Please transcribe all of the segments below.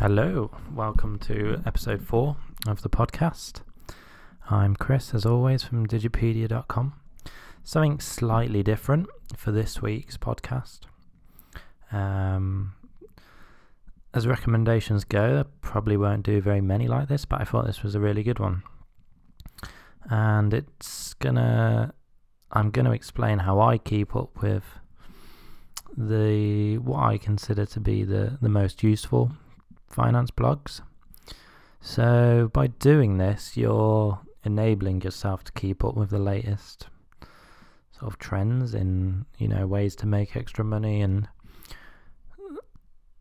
Hello, welcome to episode 4 of the podcast. I'm Chris, as always, from digipedia.com. Something slightly different for this week's podcast. As recommendations go, I probably won't do very many like this, but I thought this was a really good one. And I'm gonna explain how I keep up with what I consider to be the most useful finance blogs. So by doing this, you're enabling yourself to keep up with the latest sort of trends in, ways to make extra money and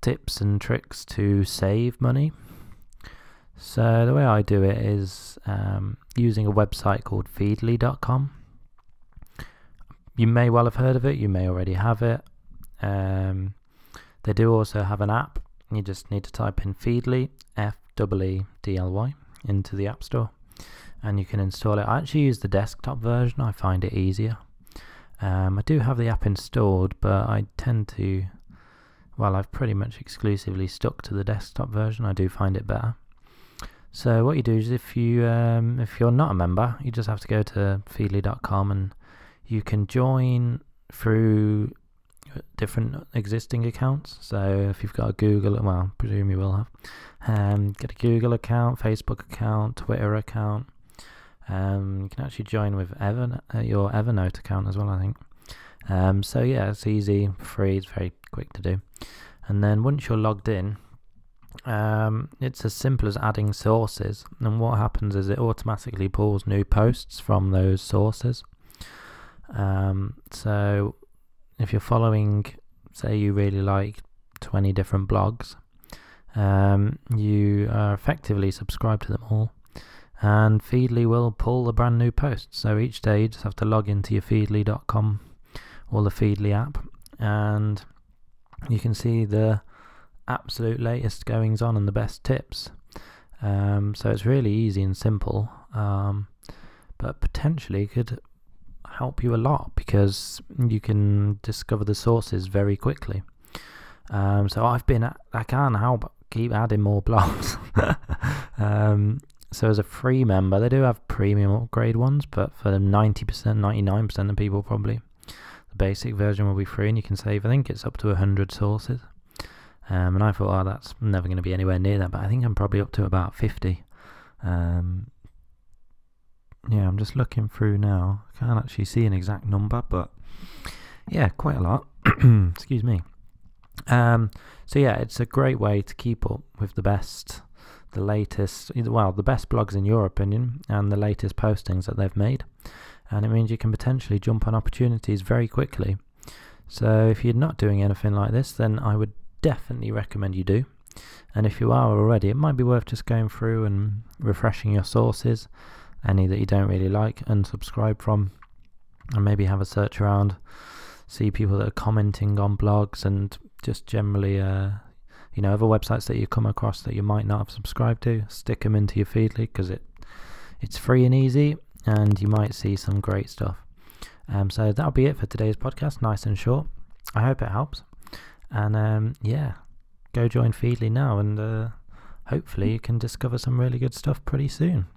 tips and tricks to save money. So the way I do it is using a website called Feedly.com. You may well have heard of it, you may already have it. They do also have an app. You just need to type in Feedly, Feedly, into the App Store, and you can install it. I actually use the desktop version. I find it easier. I do have the app installed, but I tend to, I've pretty much exclusively stuck to the desktop version. I do find it better. So what you do is if you're not a member, you just have to go to feedly.com and you can join through different existing accounts. So if you've got a Google, I presume you will have, get a Google account, Facebook account, Twitter account. You can actually join with your Evernote account as well, I think. So yeah, it's easy, free, it's very quick to do. And then once you're logged in, it's as simple as adding sources. And what happens is it automatically pulls new posts from those sources. So if you're following, say you really like 20 different blogs, you are effectively subscribed to them all, and Feedly will pull the brand new posts. So each day you just have to log into your Feedly.com or the Feedly app, and you can see the absolute latest goings on and the best tips. So it's really easy and simple, but potentially could help you a lot because you can discover the sources very quickly. So I can't help keep adding more blogs. So as a free member, they do have premium upgrade ones, but for 99% of people probably, the basic version will be free and you can save, I think it's up to 100 sources. And I thought, that's never going to be anywhere near that, but I think I'm probably up to about 50. Yeah, I'm just looking through now. I can't actually see an exact number, but yeah, quite a lot. Excuse me. So yeah, it's a great way to keep up with the latest, the best blogs in your opinion, and the latest postings that they've made. And it means you can potentially jump on opportunities very quickly. So if you're not doing anything like this, then I would definitely recommend you do. And if you are already, it might be worth just going through and refreshing your sources. Any that you don't really like, unsubscribe from, and maybe have a search around, see people that are commenting on blogs, and just generally, other websites that you come across that you might not have subscribed to, stick them into your Feedly because it's free and easy, and you might see some great stuff. So that'll be it for today's podcast, nice and short. I hope it helps, and go join Feedly now, and hopefully you can discover some really good stuff pretty soon.